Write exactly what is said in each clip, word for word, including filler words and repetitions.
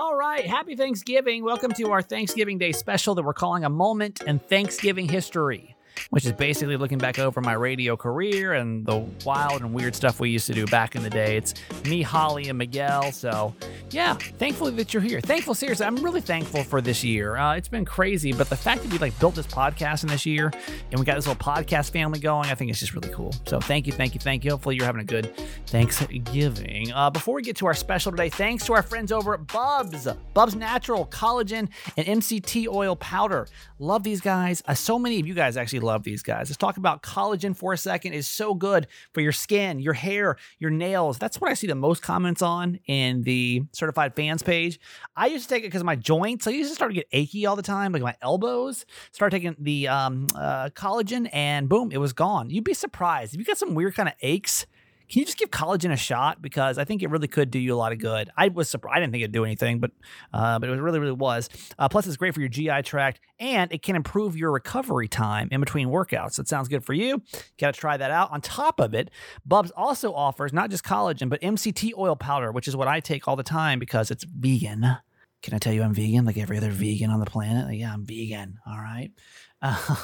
All right, happy Thanksgiving. Welcome to our Thanksgiving Day special that we're calling A Moment in Thanksgiving History, which is basically looking back over my radio career and the wild and weird stuff we used to do back in the day. It's me, Holly, and Miguel. So yeah, thankful that you're here. Thankful, seriously, I'm really thankful for this year. Uh, it's been crazy, but the fact that we like built this podcast in this year and we got this little podcast family going, I think it's just really cool. So thank you, thank you, thank you. Hopefully you're having a good Thanksgiving. Uh, before we get to our special today, thanks to our friends over at Bub's. Bub's Natural Collagen and M C T Oil Powder. Love these guys. Uh, so many of you guys actually love these guys. Let's talk about collagen for a second. It's so good for your skin, your hair, your nails. That's what I see the most comments on in the certified fans page. I used to take it because of my joints. I used to start to get achy all the time, like my elbows. Start taking the um, uh, collagen and boom, it was gone. You'd be surprised. If you got some weird kind of aches, can you just give collagen a shot? Because I think it really could do you a lot of good. I was surprised. I didn't think it'd do anything, but uh, but it really, really was. Uh, plus, it's great for your G I tract, and it can improve your recovery time in between workouts. That sounds good for you. Got to try that out. On top of it, Bubs also offers not just collagen, but M C T oil powder, which is what I take all the time because it's vegan. Can I tell you I'm vegan? Like every other vegan on the planet? Like, yeah, I'm vegan. All right.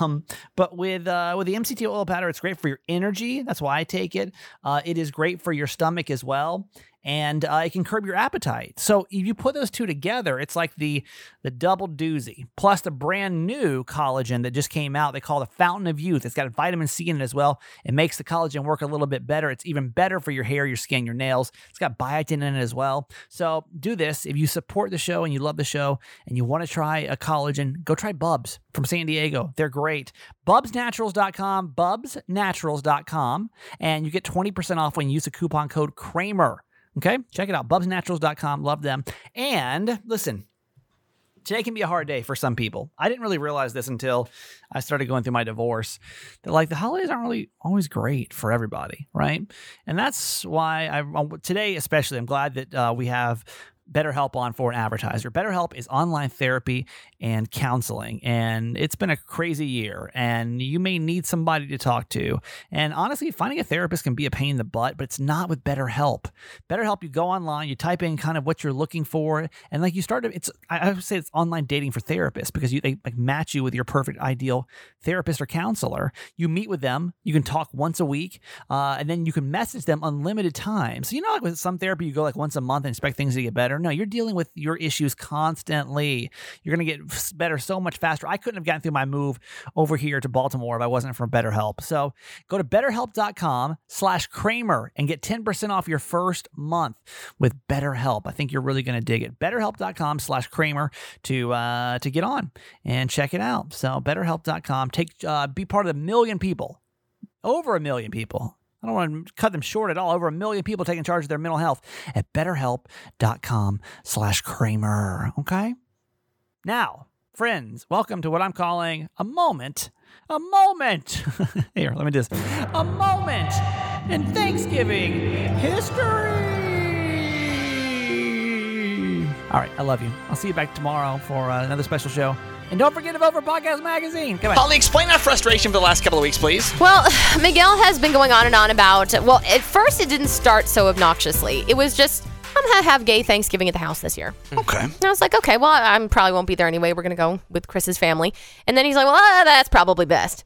Um, but with uh, with the M C T oil powder, it's great for your energy. That's why I take it. Uh, it is great for your stomach as well. And uh, it can curb your appetite. So if you put those two together, it's like the the double doozy. Plus the brand new collagen that just came out, they call the Fountain of Youth. It's got vitamin C in it as well. It makes the collagen work a little bit better. It's even better for your hair, your skin, your nails. It's got biotin in it as well. So do this. If you support the show and you love the show and you want to try a collagen, go try Bub's from San Diego. They're great. Bubs Naturals dot com, Bubs Naturals dot com. And you get twenty percent off when you use the coupon code Kramer. Okay, check it out, Bubs Naturals dot com. Love them. And listen, today can be a hard day for some people. I didn't really realize this until I started going through my divorce. That like the holidays aren't really always great for everybody, right? And that's why I today especially, I'm glad that uh, we have BetterHelp on for an advertiser. BetterHelp is online therapy and counseling, and it's been a crazy year, and you may need somebody to talk to. And honestly, finding a therapist can be a pain in the butt, but it's not with BetterHelp. BetterHelp, you go online, you type in kind of what you're looking for, and like you start to, it's, I would say it's online dating for therapists because you, they like match you with your perfect ideal therapist or counselor. You meet with them, you can talk once a week, uh, and then you can message them unlimited time. So you know, like with some therapy, you go like once a month and expect things to get better. No, you're dealing with your issues constantly. You're going to get better so much faster. I couldn't have gotten through my move over here to Baltimore if I wasn't for BetterHelp. So go to BetterHelp.com slash Kramer and get ten percent off your first month with BetterHelp. I think you're really going to dig it. BetterHelp.com slash Kramer to, uh, to get on and check it out. So BetterHelp dot com. Take, uh, be part of the million people, over a million people. I don't want to cut them short at all. Over a million people taking charge of their mental health at BetterHelp.com slash Kramer. Okay? Now, friends, welcome to what I'm calling a moment. A moment. Here, let me just. A moment in Thanksgiving history. All right. I love you. I'll see you back tomorrow for uh, another special show. And don't forget to vote for Podcast Magazine. Come on. Holly, explain our frustration for the last couple of weeks, please. Well, Miguel has been going on and on about, well, at first it didn't start so obnoxiously. It was just, I'm going to have gay Thanksgiving at the house this year. Okay. And I was like, okay, well, I probably won't be there anyway. We're going to go with Chris's family. And then he's like, well, uh, that's probably best.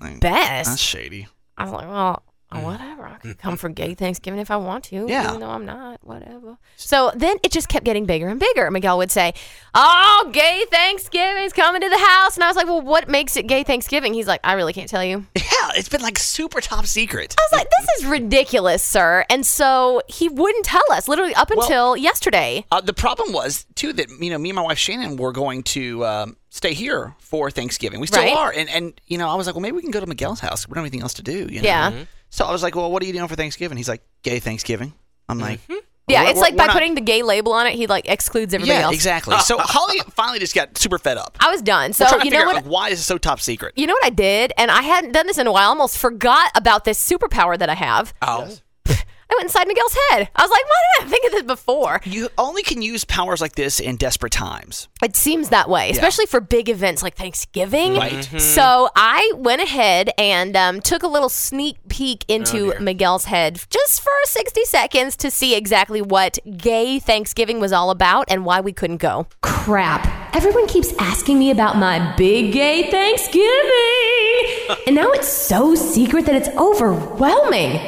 Like, best? That's shady. I was like, well, whatever. I can come for gay Thanksgiving if I want to. Yeah. Even though I'm not. Whatever. So then it just kept getting bigger and bigger. Miguel would say, oh, gay Thanksgiving's coming to the house. And I was like, well, what makes it gay Thanksgiving? He's like, I really can't tell you. Yeah, it's been like super top secret. I was like, this is ridiculous, sir. And so he wouldn't tell us literally up until well, yesterday. Uh, the problem was, too, that you know, me and my wife Shannon were going to um, stay here for Thanksgiving. We still right? are. And, and you know, I was like, well, maybe we can go to Miguel's house. We don't have anything else to do. You know? Yeah. Mm-hmm. So I was like, well, what are you doing for Thanksgiving? He's like, gay Thanksgiving. I'm like, mm-hmm. Yeah, it's like by not... putting the gay label on it, he like excludes everybody yeah, else. Yeah, exactly. So Holly finally just got super fed up. I was done. So you know what? Out, like, why is it so top secret? You know what I did? And I hadn't done this in a while. I almost forgot about this superpower that I have. Oh. I I went inside Miguel's head. I was like, why didn't I think of this before? You only can use powers like this in desperate times. It seems that way, especially yeah. for big events like Thanksgiving. Right. Mm-hmm. So I went ahead and um, took a little sneak peek into oh, Miguel's head just for sixty seconds to see exactly what gay Thanksgiving was all about and why we couldn't go. Crap. Everyone keeps asking me about my big gay Thanksgiving. And now it's so secret that it's overwhelming.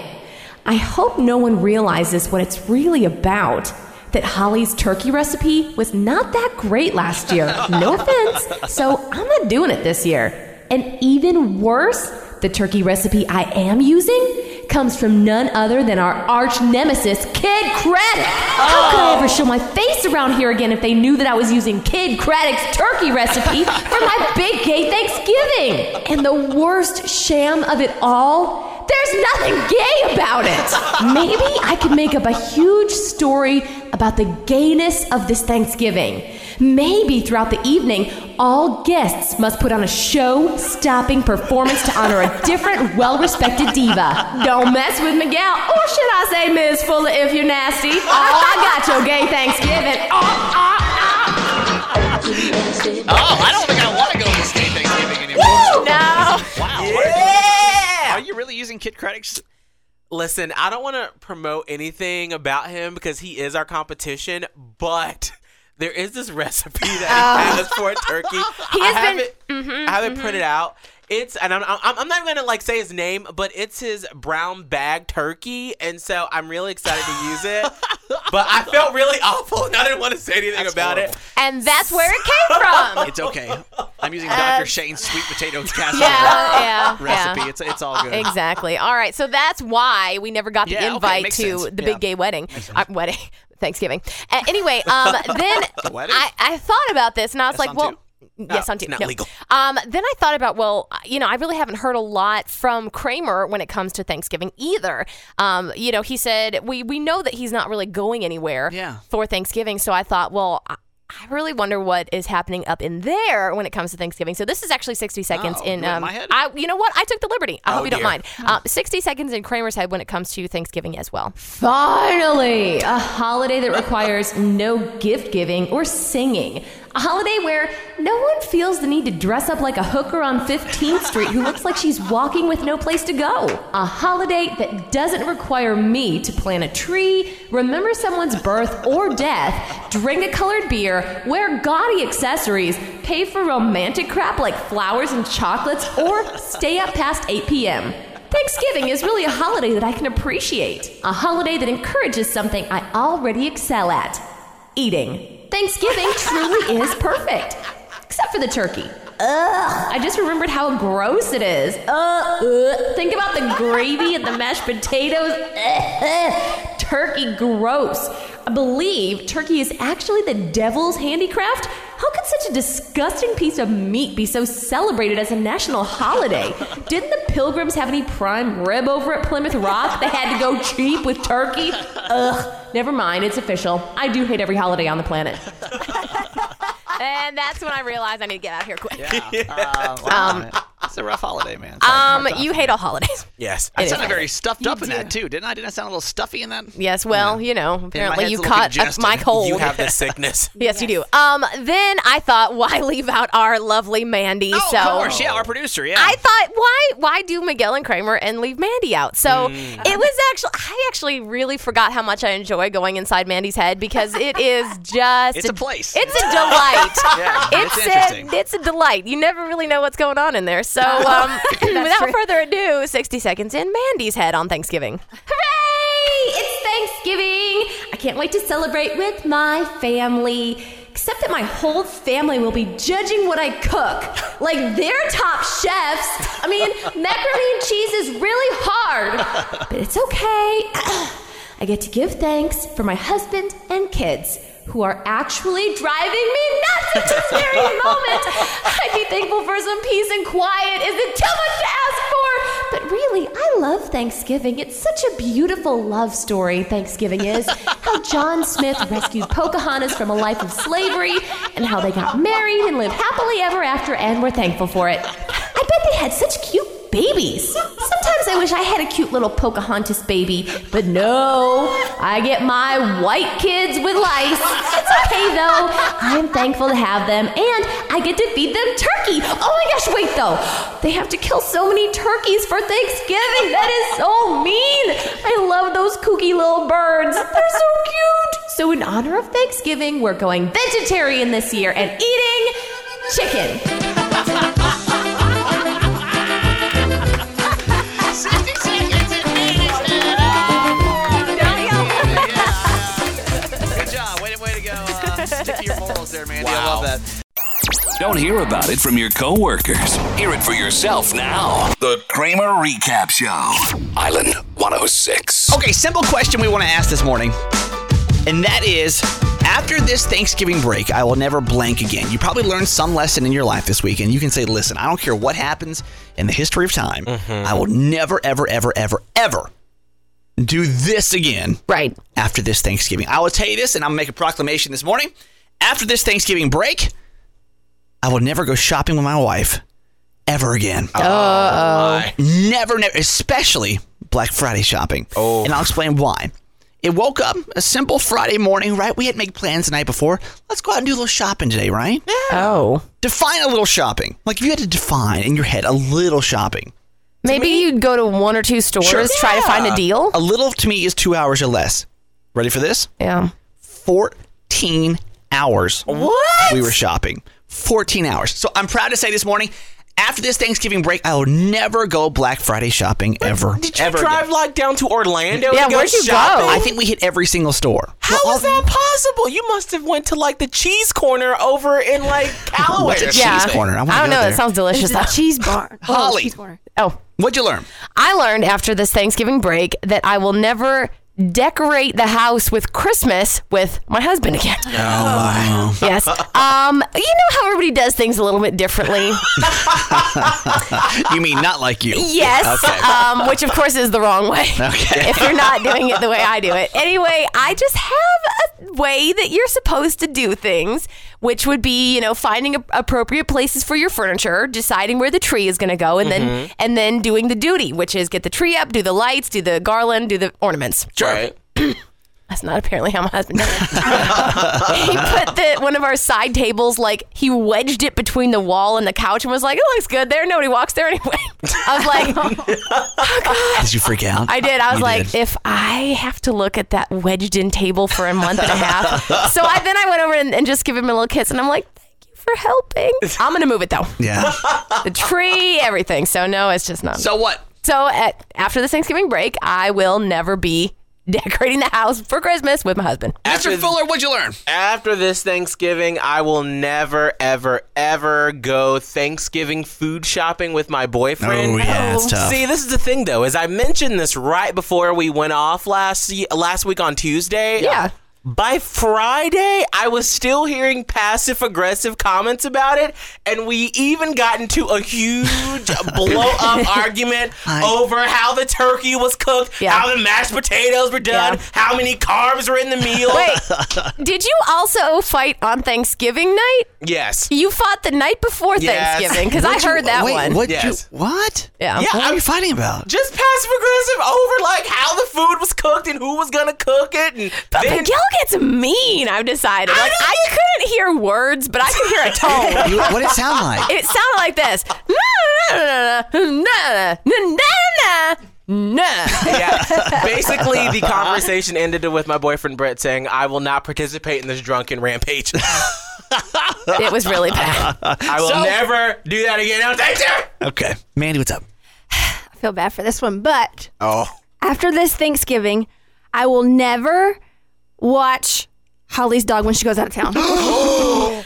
I hope no one realizes what it's really about. That Holly's turkey recipe was not that great last year. No offense. So I'm not doing it this year. And even worse, the turkey recipe I am using comes from none other than our arch nemesis, Kid Craddock. How could I ever show my face around here again if they knew that I was using Kid Craddock's turkey recipe for my big gay Thanksgiving? And the worst sham of it all, there's nothing gay about it. Maybe I could make up a huge story about the gayness of this Thanksgiving. Maybe throughout the evening, all guests must put on a show-stopping performance to honor a different, well-respected diva. Don't mess with Miguel, or should I say Miz Fuller if you're nasty. Oh, I got your gay Thanksgiving. Oh, oh, oh. Oh, I don't think I want to go to this gay Thanksgiving anymore. Woo! No. Wow. Yeah. Are you really using Kid Craddock's? Listen, I don't want to promote anything about him because he is our competition, but there is this recipe that he has for a turkey. He has I have been, it, mm-hmm, I have it mm-hmm. printed out. It's and I'm I'm, I'm not going to like say his name, but it's his brown bag turkey, and so I'm really excited to use it. But I felt really awful, and I didn't want to say anything that's about horrible. It. And that's where it came from. It's okay. I'm using uh, Doctor Shane's sweet potato casserole yeah, yeah, recipe. Yeah. It's it's all good. Exactly. All right. So that's why we never got the yeah, invite okay, to sense. The yeah. big gay wedding. Uh, wedding. Thanksgiving. Uh, anyway, um, then the I, I thought about this, and I was that's like, well. Too? Yes, no, on T V. Not no. legal. Um, then I thought about, well, you know, I really haven't heard a lot from Kramer when it comes to Thanksgiving either. Um, you know, he said we we know that he's not really going anywhere yeah. for Thanksgiving. So I thought, well, I, I really wonder what is happening up in there when it comes to Thanksgiving. So this is actually sixty seconds oh, in. Um, my head? I, you know what? I took the liberty. I oh, hope you dear. Don't mind. Oh. Um, sixty seconds in Kramer's head when it comes to Thanksgiving as well. Finally, a holiday that requires no gift giving or singing. A holiday where no one feels the need to dress up like a hooker on fifteenth street who looks like she's walking with no place to go. A holiday that doesn't require me to plant a tree, remember someone's birth or death, drink a colored beer, wear gaudy accessories, pay for romantic crap like flowers and chocolates, or stay up past eight p.m. Thanksgiving is really a holiday that I can appreciate. A holiday that encourages something I already excel at. Eating. Thanksgiving truly is perfect, except for the turkey. Ugh! I just remembered how gross it is. Ugh! Ugh. Think about the gravy and the mashed potatoes. Ugh, ugh. Turkey, gross. I believe turkey is actually the devil's handicraft. How could such a disgusting piece of meat be so celebrated as a national holiday? Didn't the Pilgrims have any prime rib over at Plymouth Rock? They had to go cheap with turkey? Ugh, never mind, it's official. I do hate every holiday on the planet. And that's when I realized I need to get out of here quick. Yeah. Uh, wow. um, It's a rough holiday, man. Um, you hate all holidays. Yes. I sounded very stuffed up in that, too, didn't I? Didn't I sound a little stuffy in that? Yes, well, you know, apparently you caught my cold. You have the sickness. Yes, you do. Um, then I thought, why leave out our lovely Mandy? Oh, of course. Yeah, our producer, yeah. I thought, why why do Miguel and Kramer and leave Mandy out? So it was actually, I actually really forgot how much I enjoy going inside Mandy's head because it is just. It's a place. It's a delight. Yeah, it's interesting. It's a delight. You never really know what's going on in there. So um, without true. further ado, sixty seconds in Mandy's head on Thanksgiving. Hooray! It's Thanksgiving! I can't wait to celebrate with my family. Except that my whole family will be judging what I cook. Like they're top chefs. I mean, macaroni and cheese is really hard. But it's okay. I get to give thanks for my husband and kids, who are actually driving me nuts at this very moment. I'd be thankful for some peace and quiet. Is it too much to ask for? But really, I love Thanksgiving. It's such a beautiful love story, Thanksgiving is. How John Smith rescued Pocahontas from a life of slavery, and how they got married and lived happily ever after and were thankful for it. I bet they had such cute babies. Sometimes Sometimes I wish I had a cute little Pocahontas baby, but no, I get my white kids with lice. It's okay though. I'm thankful to have them, and I get to feed them turkey. Oh my gosh, wait though. They have to kill so many turkeys for Thanksgiving. That is so mean. I love those kooky little birds. They're so cute. So in honor of Thanksgiving, we're going vegetarian this year and eating chicken. There, Mandy. Wow. I love that. Don't hear about it from your coworkers. Hear it for yourself now. The Kramer Recap Show. Island one oh six. Okay, simple question we want to ask this morning. And that is, after this Thanksgiving break, I will never blank again. You probably learned some lesson in your life this week. And you can say, listen, I don't care what happens in the history of time. Mm-hmm. I will never, ever, ever, ever, ever do this again. Right. After this Thanksgiving. I will tell you this, and I'm going to make a proclamation this morning. After this Thanksgiving break, I will never go shopping with my wife ever again. Uh, never, never, especially Black Friday shopping. Oh. And I'll explain why. It woke up a simple Friday morning, right? We had made plans the night before. Let's go out and do a little shopping today, right? Yeah. Oh. Define a little shopping. Like if you had to define in your head a little shopping. Maybe me, you'd go to one or two stores, sure, yeah. try to find a deal. A little to me is two hours or less. Ready for this? Yeah. fourteen hours. What? We were shopping. fourteen hours. So I'm proud to say this morning, after this Thanksgiving break, I will never go Black Friday shopping Wait, ever. Did you ever drive again. like down to Orlando? Yeah, where'd you shopping? go? I think we hit every single store. How well, is that possible? You must have went to like the cheese corner over in like Callaway. What's a yeah. cheese corner? I, I don't know. That sounds delicious. It's a cheese bar. Holly. Oh, oh. What'd you learn? I learned after this Thanksgiving break that I will never decorate the house with Christmas with my husband again. Oh, wow. Yes. Um, you know how everybody does things a little bit differently. You mean not like you? Yes. Okay. Um, which, of course, is the wrong way. Okay. If you're not doing it the way I do it. Anyway, I just have a way that you're supposed to do things, which would be, you know, finding a- appropriate places for your furniture, deciding where the tree is going to go, and mm-hmm. then and then doing the duty, which is get the tree up, do the lights, do the garland, do the ornaments. Sure. Right. That's not apparently how my husband did it. He put the, one of our side tables, like, he wedged it between the wall and the couch and was like, it looks good there. Nobody walks there anyway. I was like, oh, God. Did you freak out? I did. I was you like, did. If I have to look at that wedged-in table for a month and a half. So I then I went over and, and just gave him a little kiss, and I'm like, for helping. I'm going to move it, though. Yeah. The tree, everything. So, no, it's just not. So what? So, at, after the Thanksgiving break, I will never be decorating the house for Christmas with my husband. After Mister Fuller, what'd you learn? After this Thanksgiving, I will never, ever, ever go Thanksgiving food shopping with my boyfriend. Oh, yeah, it's tough. See, this is the thing, though, is I mentioned this right before we went off last last week on Tuesday. Yeah. By Friday, I was still hearing passive-aggressive comments about it, and we even got into a huge blow-up argument I... over how the turkey was cooked, yeah. how the mashed potatoes were done, yeah. how many carbs were in the meal. Wait, did you also fight on Thanksgiving night? Yes. You fought the night before yes. Thanksgiving, because I heard you, that wait, one. What? Yes. You, what? Yeah. yeah what I'm, are you fighting about? Just passive-aggressive over, like, how the food was cooked and who was going to cook it. And but then, Miguel gets mean, I've decided. Like, I, I couldn't hear words, but I could hear a tone. What did it sound like? It sounded like this. No. Yeah. Basically, the conversation ended with my boyfriend, Brett, saying, I will not participate in this drunken rampage. It was really bad. I will so, never do that again. No, thank you. Okay. Mandy, what's up? I feel bad for this one, but oh. after this Thanksgiving, I will never watch Holly's dog when she goes out of town. Oh.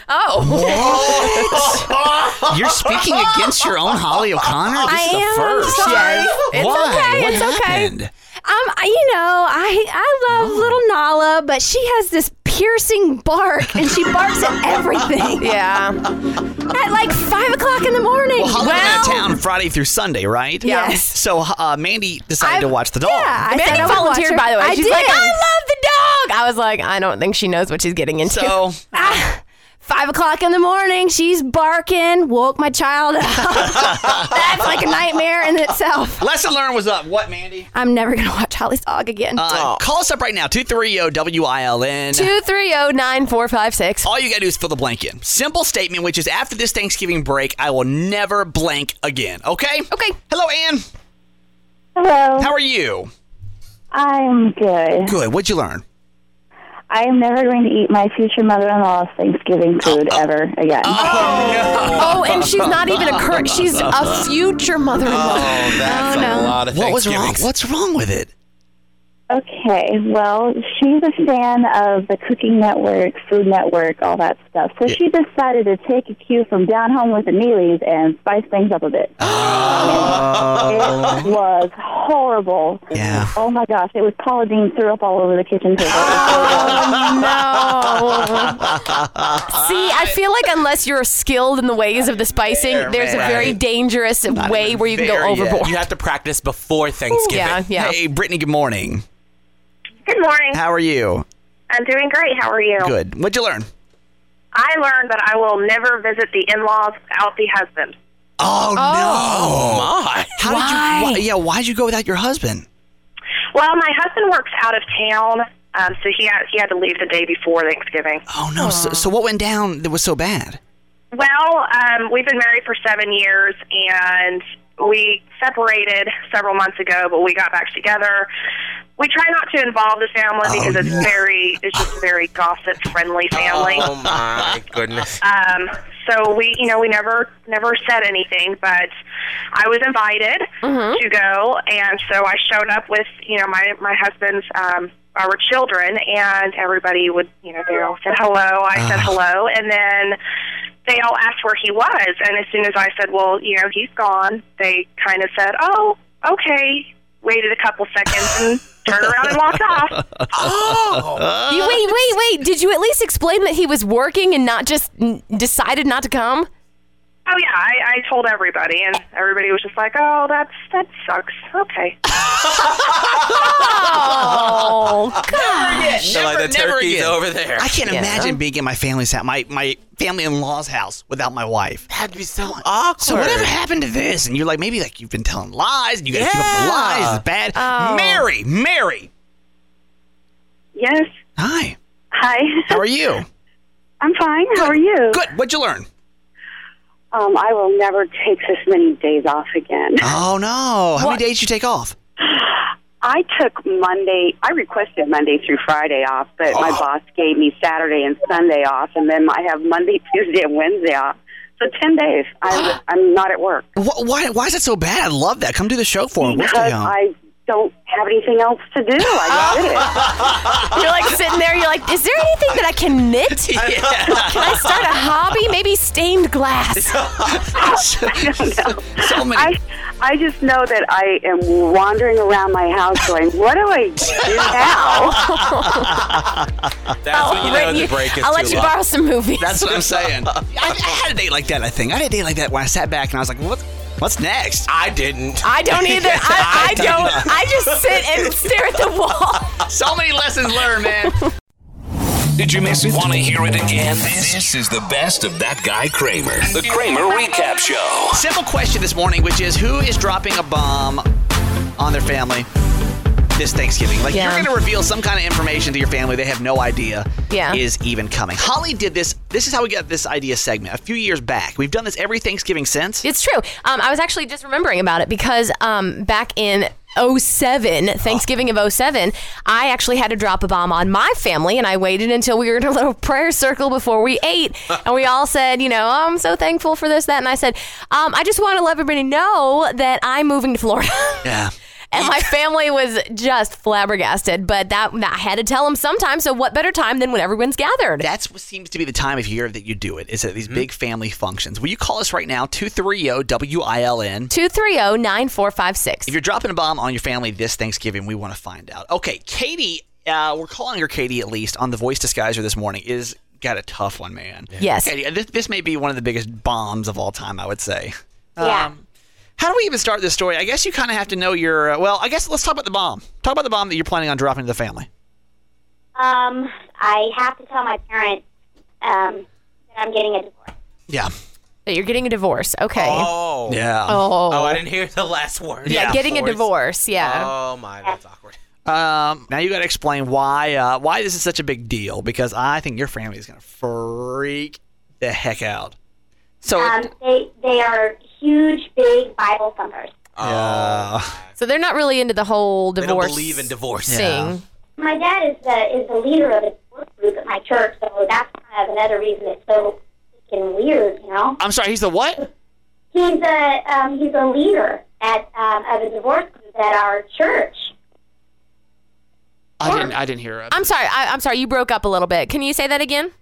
What? You're speaking against your own Holly O'Connor? This I is the am, first. I'm sorry. It's Why? Okay. What it's happened? Okay. Um, you know, I I love oh. little Nala, but she has this piercing bark, and she barks at everything. Yeah. At like five o'clock in the morning. Well, Holly well, went out of town Friday through Sunday, right? Yeah. Yes. So uh, Mandy decided I've, to watch the dog. Yeah, I Mandy volunteered, by the way. I She's did. like, I love the dog. I was like, I don't think she knows what she's getting into. So. I, Five o'clock in the morning, she's barking, woke my child up. That's like a nightmare in itself. Lesson learned was up. What, Mandy? I'm never going to watch Holly's dog again. Uh, oh. Call us up right now, two three zero W I L N. two three zero nine four five six. All you got to do is fill the blank in. Simple statement, which is after this Thanksgiving break, I will never blank again. Okay? Okay. Hello, Ann. Hello. How are you? I'm good. Good. What'd you learn? I am never going to eat my future mother-in-law's Thanksgiving food oh, ever again. Oh, oh, and she's not even a current. She's a future mother-in-law. Oh, that's oh, no. a lot of Thanksgiving. What was wrong? What's wrong with it? Okay, well, she's a fan of the Cooking Network, Food Network, all that stuff. So yeah. she decided to take a cue from Down Home with the Neely's and spice things up a bit. Oh. It was horrible. Yeah. Oh, my gosh. It was Paula Deen threw up all over the kitchen table. Oh, no. See, I feel like unless you're skilled in the ways of the spicing, there, there's man. a very dangerous Not way where you can go overboard. Yet. You have to practice before Thanksgiving. Yeah, yeah. Hey, Brittany, good morning. Good morning. How are you? I'm doing great. How are you? Good. What'd you learn? I learned that I will never visit the in-laws without the husband. Oh, oh no. My. How why? Did you, why? Yeah, why'd you go without your husband? Well, my husband works out of town, um, so he had, he had to leave the day before Thanksgiving. Oh, no. So, so what went down that was so bad? Well, um, we've been married for seven years, and we separated several months ago, but we got back together. We try not to involve the family because oh, it's no. very, it's just a very gossip-friendly family. Oh my goodness! Um, so we, you know, we never, never said anything, but I was invited mm-hmm. to go, and so I showed up with, you know, my my husband's, um, our children, and everybody would, you know, they all said hello. I uh. said hello, and then they all asked where he was, and as soon as I said, well, you know, he's gone, they kind of said, oh, okay. Waited a couple seconds and turned around and walked off. Oh! You, wait, wait, wait. Did you at least explain that he was working and not just n- decided not to come? Oh, yeah. I, I told everybody, and everybody was just like, oh, that's that sucks. Okay. Oh, God. Never, so never, like the never turkey's again. Over there. I can't yeah. imagine being in my family's house, my, my family-in-law's house without my wife. That'd be so awkward. So whatever happened to this? And you're like, maybe like you've been telling lies, and you got to yeah. keep up the lies. It's bad. Oh. Mary, Mary. Yes. Hi. Hi. How are you? I'm fine. Good. How are you? Good. What'd you learn? Um, I will never take this many days off again. Oh, no. How what? many days did you take off? I took Monday. I requested Monday through Friday off, but oh. my boss gave me Saturday and Sunday off, and then I have Monday, Tuesday, and Wednesday off. So ten days. I'm, I'm not at work. What, why Why is it so bad? I love that. Come do the show for me. Because I don't have anything else to do. I did it. You're like sitting there, you're like, is there anything that I can knit? Yeah. Can I start a hobby? Maybe stained glass. I don't know. So many. I, I just know that I am wandering around my house going, what do I do now? That's when you know the break is I'll let you borrow some movies. That's what I'm saying. I, I had a day like that, I think. I had a day like that when I sat back and I was like, what? What's next? I didn't. I don't either. I, I, I don't. I just sit and stare at the wall. So many lessons learned, man. Did you miss it? Want to hear it again? This is the best of That Guy Kramer. The Kramer Recap Show. Simple question this morning, which is who is dropping a bomb on their family this Thanksgiving? Like, yeah. you're going to reveal some kind of information to your family they have no idea yeah. is even coming. Holly did this. This is how we got this idea segment a few years back. We've done this every Thanksgiving since. It's true. Um, I was actually just remembering about it because um, back in oh seven, Thanksgiving oh. of oh seven, I actually had to drop a bomb on my family, and I waited until we were in a little prayer circle before we ate, and we all said, you know, oh, I'm so thankful for this, that, and I said, um, I just want to let everybody know that I'm moving to Florida. Yeah. And my family was just flabbergasted, but that I had to tell them sometime, so what better time than when everyone's gathered? That's what seems to be the time of year that you do it, is at these mm-hmm. big family functions. Will you call us right now, two three zero W I L N? two three zero nine four five six. If you're dropping a bomb on your family this Thanksgiving, we want to find out. Okay, Katie, uh, we're calling her Katie at least, on the Voice Disguiser this morning, is got a tough one, man. Yeah. Yes. Katie, this, this may be one of the biggest bombs of all time, I would say. Yeah. Um, How do we even start this story? I guess you kind of have to know your, uh, well, I guess let's talk about the bomb. Talk about the bomb that you're planning on dropping to the family. Um, I have to tell my parents um, that I'm getting a divorce. Yeah. That you're getting a divorce. Okay. Oh. Yeah. Oh. Oh, I didn't hear the last word. Yeah, yeah. Getting a divorce. Yeah. Oh, my. That's awkward. Um, now you got to explain why uh, why this is such a big deal, because I think your family is going to freak the heck out. So um, it, they they are huge, big Bible thumpers. Uh, so they're not really into the whole divorce. They don't believe in divorce thing. Yeah. My dad is the is the leader of a divorce group at my church, so that's kind of another reason it's so. And weird, you know. I'm sorry. He's the what? He's a um, he's a leader at um, of a divorce group at our church. I yeah. didn't I didn't hear it. I'm sorry. I, I'm sorry. You broke up a little bit. Can you say that again?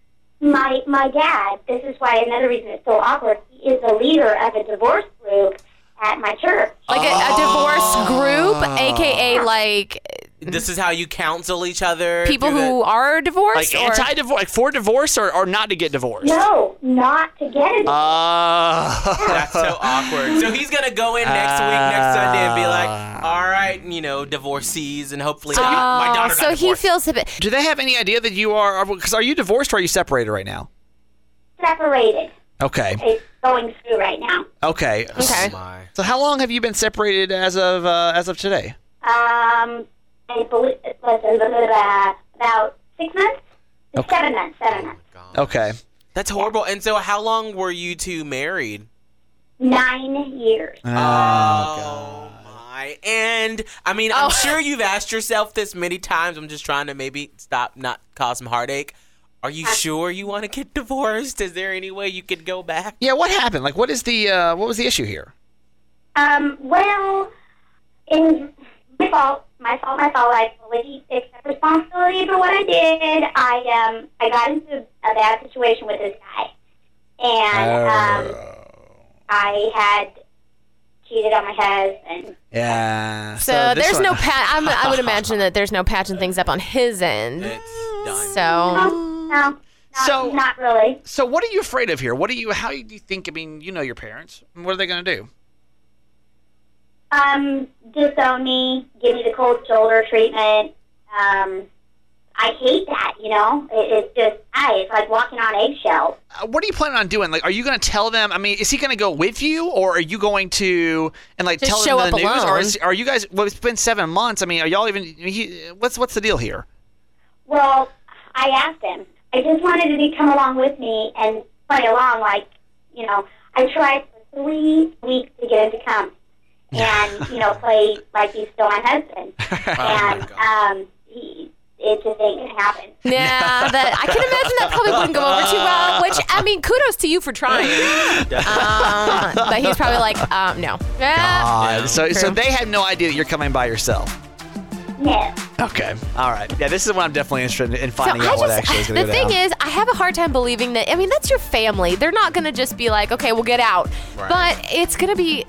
My my dad. This is why another reason it's so awkward. He is the leader of a divorce group at my church. Like oh. a, a divorce group, aka like. This is how you counsel each other. People who the, are divorced, like anti-divorce, like for divorce, or, or not to get divorced. No, not to get divorced. Uh, that's so awkward. So he's gonna go in next uh, week, next Sunday, and be like, "All right, you know, divorcees, and hopefully uh, not, my daughter." So got he feels a bit. Do they have any idea that you are? Because are you divorced or are you separated right now? Separated. Okay. It's going through right now. Okay. Okay. Oh, so how long have you been separated as of uh, as of today? Um. I believe it was about six months, okay. seven months, seven months. Oh okay, that's horrible. And so, how long were you two married? Nine years. Oh, oh God. my! And I mean, oh. I'm sure you've asked yourself this many times. I'm just trying to maybe stop, not cause some heartache. Are you sure you want to get divorced? Is there any way you could go back? Yeah. What happened? Like, what is the uh, what was the issue here? Um. Well, in my fault. My fault, my fault. I fully accept responsibility for what I did. I um, I got into a bad situation with this guy, and oh. um, I had cheated on my husband. Yeah. So, so there's one. no pat. I would imagine that there's no patching things up on his end. It's done. So. No, no not, so not really. So what are you afraid of here? What do you? How do you think? I mean, you know your parents. What are they going to do? Um, disown me, give me the cold shoulder treatment. Um, I hate that, you know? It, it's just, I, it's like walking on eggshells. Uh, what are you planning on doing? Like, are you going to tell them, I mean, is he going to go with you, or are you going to, and like, just tell show them the up news? Alone. Or is, are you guys, well, it's been seven months. I mean, are y'all even, he, what's, what's the deal here? Well, I asked him. I just wanted to come along with me and play along, like, you know, I tried for three weeks to get him to come. And, you know, play like he's still my husband. And um, he, it just ain't going to happen. Yeah, that, I can imagine that probably wouldn't go over too well, which, I mean, kudos to you for trying. Uh, but he's probably like, um, no. God. So, so they had no idea that you're coming by yourself. No. Okay. All right. Yeah, this is what I'm definitely interested in finding so out just, what actually is going to go down. The thing is, I have a hard time believing that, I mean, that's your family. They're not going to just be like, okay, we'll get out. Right. But it's going to be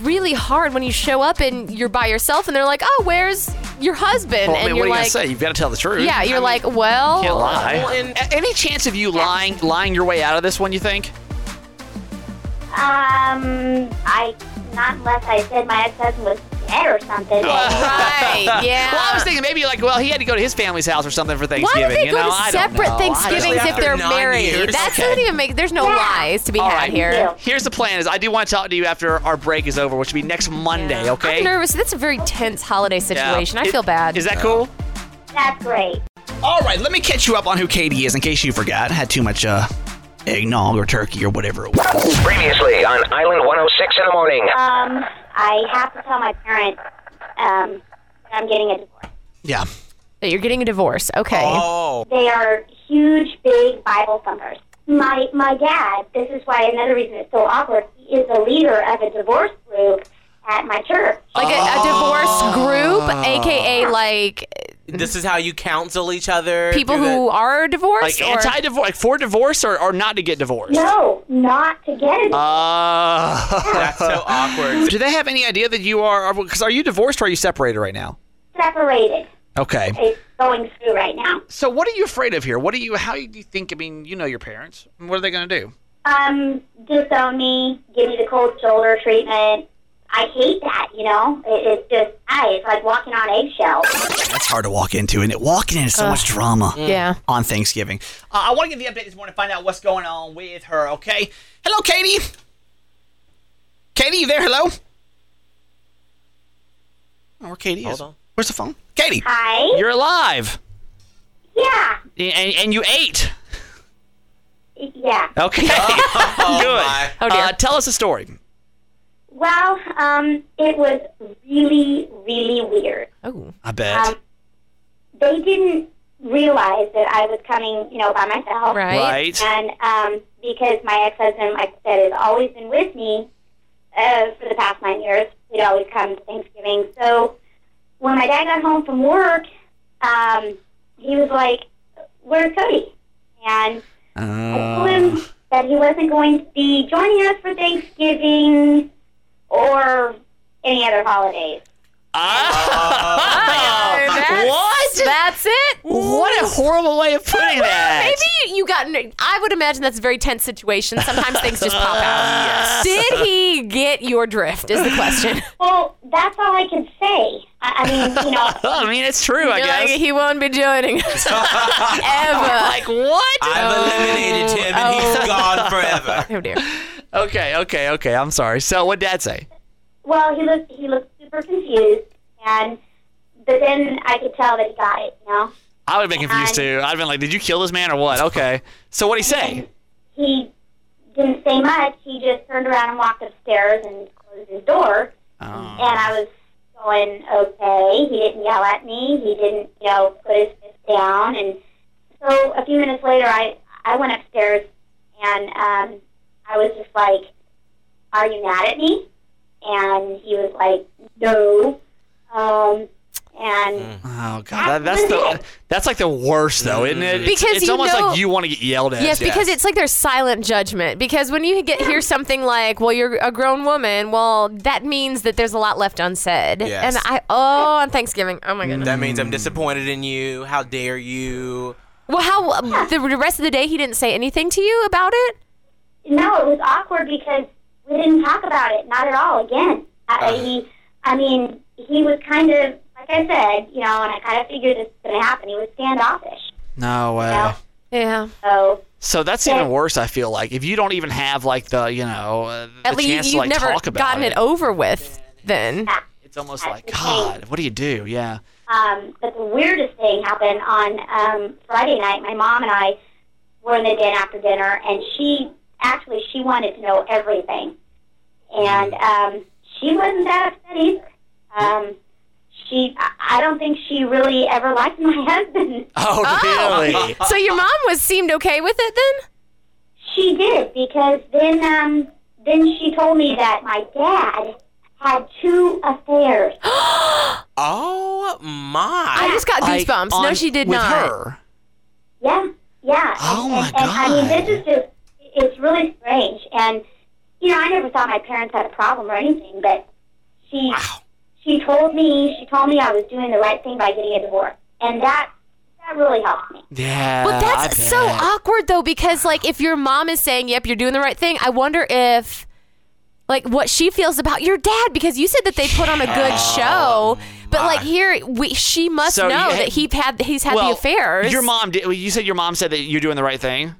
really hard when you show up and you're by yourself and they're like, oh, where's your husband? Well, and I mean, you're what are you like, gonna say? You've got to tell the truth. Yeah, you're I like, mean, well, you can't lie. Well, and any chance of you yeah. lying, lying your way out of this one? You think? Um, I not unless I said my ex-husband was dead or something. Right? Yeah. Well, I was thinking maybe like, well, he had to go to his family's house or something for Thanksgiving. Why do they you go know? to separate Thanksgivings if they're married? Years. That okay. doesn't even make. There's no yeah. lies to be All had right. here. Here's the plan: is I do want to talk to you after our break is over, which will be next Monday. Yeah. Okay. I'm nervous. That's a very tense holiday situation. Yeah. I it, feel bad. Is that cool? That's great. All right, let me catch you up on who Katie is in case you forgot. I had too much. uh... Eggnog or turkey or whatever it was. Previously on Island one oh six in the morning. Um, I have to tell my parents um, that I'm getting a divorce. Yeah. That you're getting a divorce. Okay. Oh. They are huge, big Bible thumpers. My my dad, this is why another reason it's so awkward, he is the leader of a divorce group at my church. Like a, a divorce group, a k a like... This is how you counsel each other. People who are divorced, like anti-divorce, like for divorce or, or not to get divorced. No, not to get divorced. Uh, yeah. That's so awkward. Do they have any idea that you are? Because are you divorced or are you separated right now? Separated. Okay. It's going through right now. So what are you afraid of here? What do you? How do you think? I mean, you know your parents. What are they going to do? Um, disown me, give me the cold shoulder treatment. I hate that, you know? It, it's just, I, it's like walking on eggshells. That's hard to walk into, and it walking into so uh, much drama yeah. on Thanksgiving. Uh, I want to give the update this morning to find out what's going on with her, okay? Hello, Katie. Katie, you there? Hello? Oh, where Katie Hold is. On. Where's the phone? Katie. Hi. You're alive. Yeah. And, and you ate. Yeah. Okay. Oh, good. My. Oh, dear. Uh, tell us a story. Well, um, it was really, really weird. Oh, I bet. Um, they didn't realize that I was coming, you know, by myself. Right. And um, because my ex-husband, like I said, has always been with me uh, for the past nine years. We'd always come to Thanksgiving. So when my dad got home from work, um, he was like, "Where's Cody?" And uh... I told him that he wasn't going to be joining us for Thanksgiving or any other holidays. Ah! Oh, that's, what? That's it? What a horrible way of putting that. Maybe you got... I would imagine that's a very tense situation. Sometimes things just pop out. Yes. Did he get your drift is the question. Well, that's all I can say. I mean, you know... I mean, it's true, I guess. Like, he won't be joining us. Ever. Like, what? I've oh. eliminated him, and oh. he's gone forever. Oh, dear. Okay, okay, okay. I'm sorry. So, what'd Dad say? Well, he looked he looked super confused, and but then I could tell that he got it, you know? I would have been and confused, too. I'd have been like, did you kill this man or what? Okay. So, what'd he say? He didn't say much. He just turned around and walked upstairs and closed his door, oh. and I was going, okay. He didn't yell at me. He didn't, you know, put his fist down, and so a few minutes later, I, I went upstairs, and... um I was just like, "Are you mad at me?" And he was like, "No." Um, and oh god, that, that's the that's like the worst though, isn't it? Because it's, it's almost know, like you want to get yelled at. Yes, yes, because it's like there's silent judgment. Because when you get hear something like, "Well, you're a grown woman," well, that means that there's a lot left unsaid. Yes. And I oh on Thanksgiving, oh my goodness, that means I'm disappointed in you. How dare you? Well, how yeah. the rest of the day he didn't say anything to you about it. No, it was awkward because we didn't talk about it, not at all, again. I, uh, he, I mean, he was kind of, like I said, you know, and I kind of figured this was going to happen. He was standoffish. No way. You know? Yeah. So, so that's yeah. even worse, I feel like. If you don't even have, like, the, you know, uh, the at chance to, like, talk about it. At least you've never gotten it over with then. Yeah. It's almost that's like, God, thing. What do you do? Yeah. Um, but the weirdest thing happened on um, Friday night. My mom and I were in the den after dinner, and she... Actually, she wanted to know everything, and um, she wasn't that upset either. Um, she—I don't think she really ever liked my husband. Oh, really? Oh. So your mom was seemed okay with it then? She did, because then, um, then she told me that my dad had two affairs. Oh my! I just got goosebumps. I, on, no, she did with not. Her. Yeah, yeah. Oh and, my and, God! And, I mean, this is just. It's really strange, and, you know, I never thought my parents had a problem or anything, but she wow. she told me she told me I was doing the right thing by getting a divorce, and that that really helped me. Yeah. Well, that's so awkward, though, because, like, if your mom is saying, yep, you're doing the right thing, I wonder if, like, what she feels about your dad, because you said that they put on a good show. But like here, we, she must so know had, that he had he's had well, the affairs. Your mom did. You said your mom said that you're doing the right thing?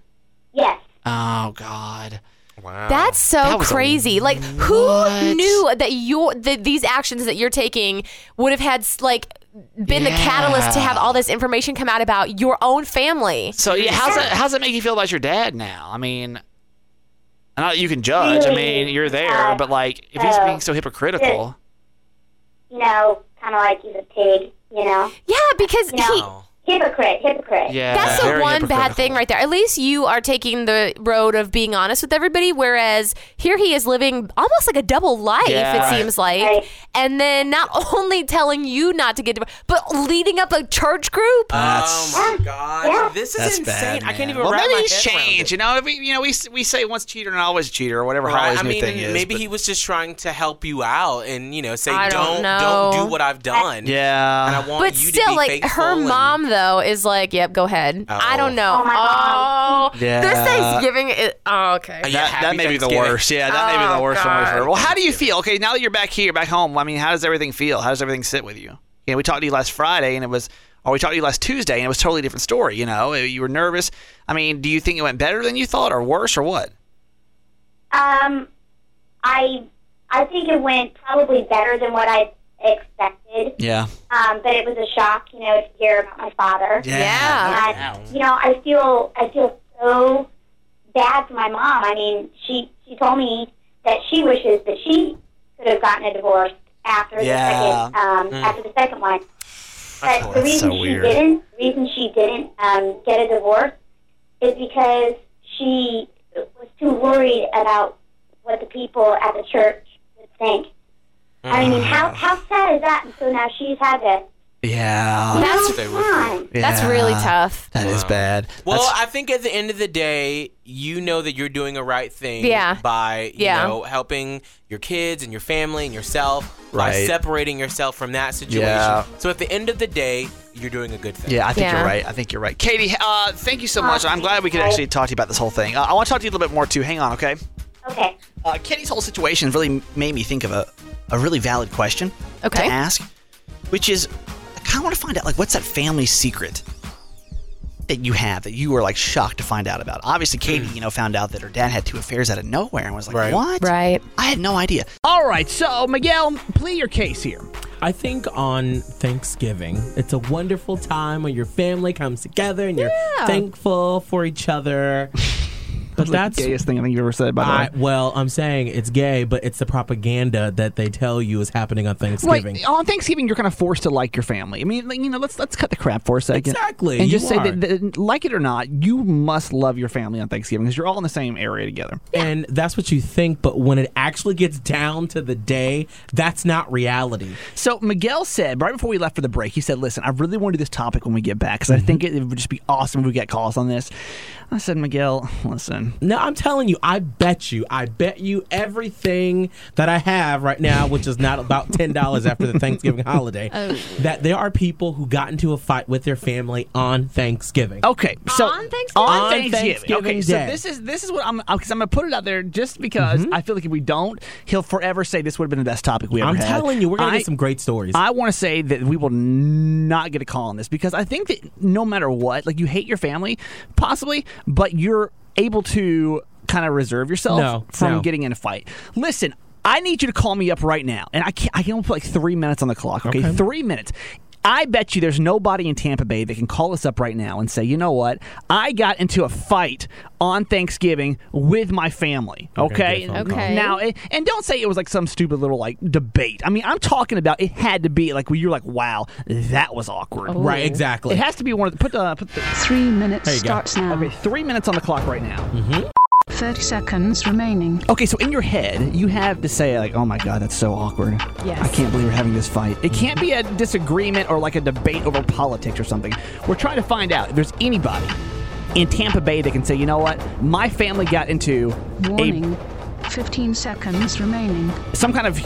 Yes. Oh, God. Wow. That's so that crazy. A, like, who what? knew that your the, these actions that you're taking would have had, like, been yeah. the catalyst to have all this information come out about your own family? So, yeah, how's that, how's that make you feel about your dad now? I mean, not that you can judge. Really? I mean, you're there. Uh, but, like, if uh, he's being so hypocritical. You know, kind of like he's a pig, you know? Yeah, because you know. he... Hypocrite, hypocrite. Yeah, that's the one bad thing right there. At least you are taking the road of being honest with everybody, whereas here he is living almost like a double life, yeah, it seems like. Right. And then not only telling you not to get divorced, but leading up a church group. That's, oh, my God. Yeah. This is that's insane. Bad, I can't even well, wrap my head around it. Maybe he's changed. You know, we, you know we, we say once a cheater and always a cheater or whatever right. Holly's I mean, new thing is. Maybe he was just trying to help you out and, you know, say, I don't, don't, don't do what I've done. I, yeah. And I want but you still, to be like, faithful. But still, like, her mom, though. though is like, yep, go ahead. Oh. I don't know. Oh, my God. Oh, yeah. This Thanksgiving is, oh, okay. That, yeah, that may be the worst. Yeah, that oh, may be the worst God. one we've heard. Well, how do you feel? Okay, now that you're back here, back home, I mean, how does everything feel? How does everything sit with you? You know, we talked to you last Friday, and it was, or we talked to you last Tuesday, and it was a totally different story, you know? You were nervous. I mean, do you think it went better than you thought, or worse, or what? Um, I I think it went probably better than what I expected. Yeah. Um, but it was a shock, you know, to hear about my father. Yeah. yeah. And I, you know, I feel I feel so bad for my mom. I mean, she she told me that she wishes that she could have gotten a divorce after yeah. the second um, mm. after the second one. But the reason so she weird. didn't, the reason she didn't um, get a divorce is because she was too worried about what the people at the church would think. Mm. I mean, how how sad is that? And so now she's had to. Yeah, that's yeah. that's really tough. That wow. is bad. Well, that's... I think at the end of the day, you know that you're doing a right thing yeah. by you yeah. know helping your kids and your family and yourself right. by separating yourself from that situation. Yeah. So at the end of the day, you're doing a good thing. Yeah, I think yeah. you're right. I think you're right. Katie, uh, thank you so much. I'm glad we could actually talk to you about this whole thing. Uh, I want to talk to you a little bit more too. Hang on, okay? Okay. Uh, Katie's whole situation really made me think of a a really valid question okay. to ask, which is. I want to find out, like, what's that family secret that you have that you were, like, shocked to find out about? Obviously, Katie, you know, found out that her dad had two affairs out of nowhere and was like, right. what? Right. I had no idea. All right. So, Miguel, plead your case here. I think on Thanksgiving, it's a wonderful time when your family comes together and you're yeah. thankful for each other. But that's, that's the gayest thing I think you've ever said, by the I, way. Well, I'm saying it's gay, but it's the propaganda that they tell you is happening on Thanksgiving. Right. On Thanksgiving, you're kind of forced to like your family. I mean, you know, let's let's cut the crap for a second. Exactly. And just say that, that, like it or not, you must love your family on Thanksgiving because you're all in the same area together. Yeah. And that's what you think, but when it actually gets down to the day, that's not reality. So Miguel said, right before we left for the break, he said, listen, I really want to do this topic when we get back because mm-hmm. I think it, it would just be awesome if we get calls on this. I said, Miguel, listen. No, I'm telling you, I bet you, I bet you everything that I have right now, which is not about ten dollars after the Thanksgiving holiday, oh. that there are people who got into a fight with their family on Thanksgiving. Okay, so on Thanksgiving, on Thanksgiving. Thanksgiving okay, so Day. this is this is what I'm because I'm gonna put it out there just because mm-hmm. I feel like if we don't, he'll forever say this would have been the best topic we ever I'm had. I'm telling you, we're gonna I, get some great stories. I want to say that we will not get a call on this because I think that no matter what, like you hate your family, possibly, but you're able to kind of reserve yourself no, from no. getting in a fight. Listen, I need you to call me up right now. And I can't, I can only put like three minutes on the clock. Okay? okay, three minutes. I bet you there's nobody in Tampa Bay that can call us up right now and say, you know what? I got into a fight on Thanksgiving with my family. Okay? Okay. okay. Now, and don't say it was like some stupid little like debate. I mean, I'm talking about it had to be like, well, you're like, wow, that was awkward. Oh. Right, exactly. It has to be one of the... Put the, put the three minutes starts go. now. Okay, three minutes on the clock right now. Mm-hmm. thirty seconds remaining. Okay, so in your head, you have to say, like, oh, my God, that's so awkward. Yes. I can't believe we're having this fight. It can't be a disagreement or, like, a debate over politics or something. We're trying to find out if there's anybody in Tampa Bay that can say, you know what? My family got into Warning. a... fifteen seconds remaining. Some kind of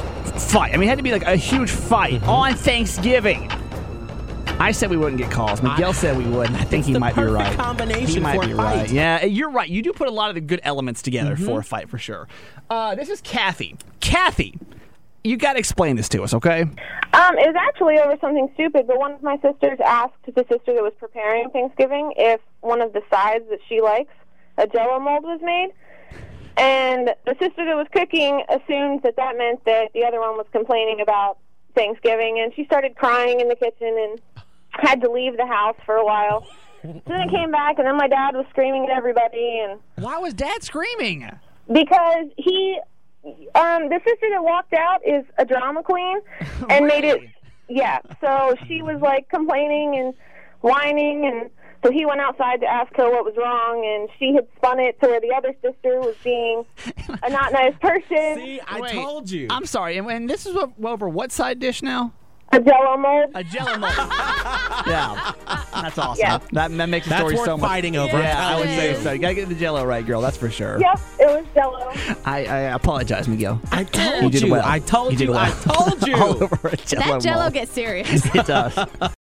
fight. I mean, it had to be, like, a huge fight mm-hmm. on Thanksgiving. I said we wouldn't get calls. Miguel I, said we would. I think he might be right. It's the perfect combination he might for be a fight. Right. Yeah, you're right. You do put a lot of the good elements together mm-hmm. for a fight, for sure. Uh, this is Kathy. Kathy, you got to explain this to us, okay? Um, it was actually over something stupid, but one of my sisters asked the sister that was preparing Thanksgiving if one of the sides that she likes, a Jell-O mold, was made. And the sister that was cooking assumed that that meant that the other one was complaining about Thanksgiving, and she started crying in the kitchen and had to leave the house for a while. So then it came back, and then my dad was screaming at everybody. And why was Dad screaming? Because he, um, the sister that walked out is a drama queen, and really? made it, yeah. So she was, like, complaining and whining, and so he went outside to ask her what was wrong, and she had spun it to where the other sister was being a not nice person. See, I Wait, told you. I'm sorry, and, and this is over what side dish now? A Jell-O mold. A Jell-O mold. yeah. That's awesome. Yeah. That, that makes the that's story so much. That's worth fighting over. Yeah, yeah I would say so. You got to get the Jell-O right, girl. That's for sure. Yep, it was Jell-O. I, I apologize, Miguel. I told you. you. Did well. I told you. you. Well. I told you. All over a Jell-O That Jell-O mold. Gets serious. It does.